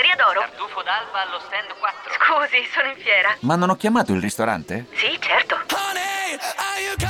Passeria d'Oro. Tartufo d'Alba allo stand 4. Scusi, sono in fiera. Ma non ho chiamato il ristorante? Sì, certo.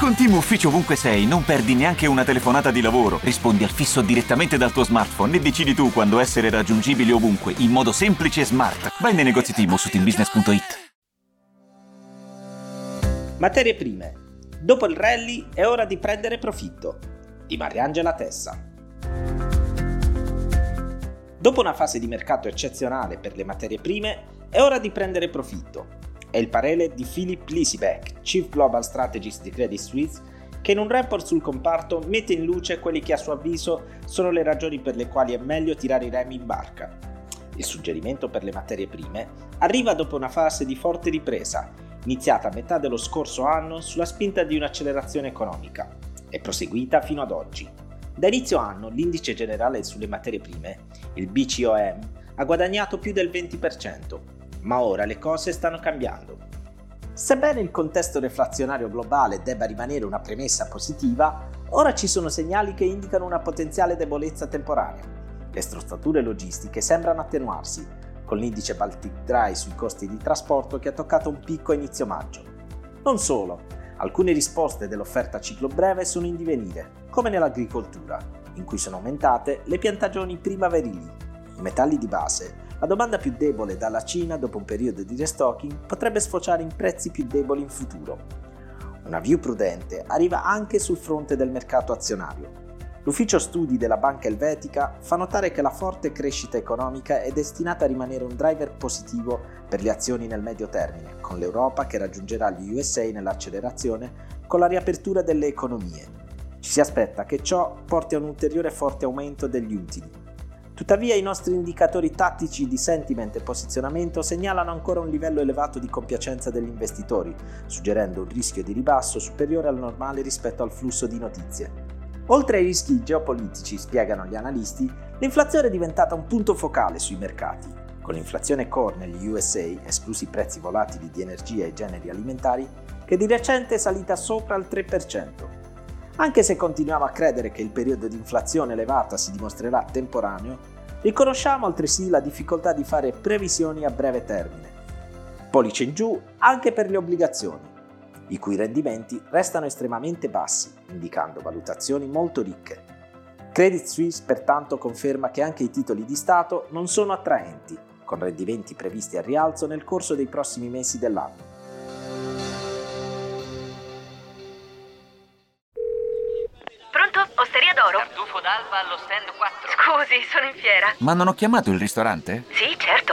Con TIM Ufficio ovunque sei, non perdi neanche una telefonata di lavoro. Rispondi al fisso direttamente dal tuo smartphone e decidi tu quando essere raggiungibile ovunque, in modo semplice e smart. Vai nei negozi TIM o su timbusiness.it. Materie prime. Dopo il rally è ora di prendere profitto. Di Mariangela Tessa. Dopo una fase di mercato eccezionale per le materie prime, è ora di prendere profitto. È il parere di Philip Lisibeck, Chief Global Strategist di Credit Suisse, che in un report sul comparto mette in luce quelli che a suo avviso sono le ragioni per le quali è meglio tirare i remi in barca. Il suggerimento per le materie prime arriva dopo una fase di forte ripresa, iniziata a metà dello scorso anno sulla spinta di un'accelerazione economica, e proseguita fino ad oggi. Da inizio anno l'indice generale sulle materie prime, il BCOM, ha guadagnato più del 20%, ma ora le cose stanno cambiando. Sebbene il contesto deflazionario globale debba rimanere una premessa positiva, ora ci sono segnali che indicano una potenziale debolezza temporanea. Le strozzature logistiche sembrano attenuarsi, con l'indice Baltic Dry sui costi di trasporto che ha toccato un picco a inizio maggio. Non solo. Alcune risposte dell'offerta a ciclo breve sono in divenire, come nell'agricoltura, in cui sono aumentate le piantagioni primaverili. I metalli di base, la domanda più debole dalla Cina dopo un periodo di restocking, potrebbe sfociare in prezzi più deboli in futuro. Una view prudente arriva anche sul fronte del mercato azionario. L'ufficio studi della banca elvetica fa notare che la forte crescita economica è destinata a rimanere un driver positivo per le azioni nel medio termine, con l'Europa che raggiungerà gli USA nell'accelerazione con la riapertura delle economie. Ci si aspetta che ciò porti a un ulteriore forte aumento degli utili. Tuttavia i nostri indicatori tattici di sentiment e posizionamento segnalano ancora un livello elevato di compiacenza degli investitori, suggerendo un rischio di ribasso superiore al normale rispetto al flusso di notizie. Oltre ai rischi geopolitici, spiegano gli analisti, l'inflazione è diventata un punto focale sui mercati. Con l'inflazione core negli USA, esclusi i prezzi volatili di energia e generi alimentari, che di recente è salita sopra il 3%. Anche se continuiamo a credere che il periodo di inflazione elevata si dimostrerà temporaneo, riconosciamo altresì la difficoltà di fare previsioni a breve termine. Pollice in giù anche per le obbligazioni, i cui rendimenti restano estremamente bassi, indicando valutazioni molto ricche. Credit Suisse pertanto conferma che anche i titoli di Stato non sono attraenti, con rendimenti previsti al rialzo nel corso dei prossimi mesi dell'anno. Tartufo d'Alba allo stand 4. Scusi, sono in fiera. Ma non ho chiamato il ristorante? Sì, certo.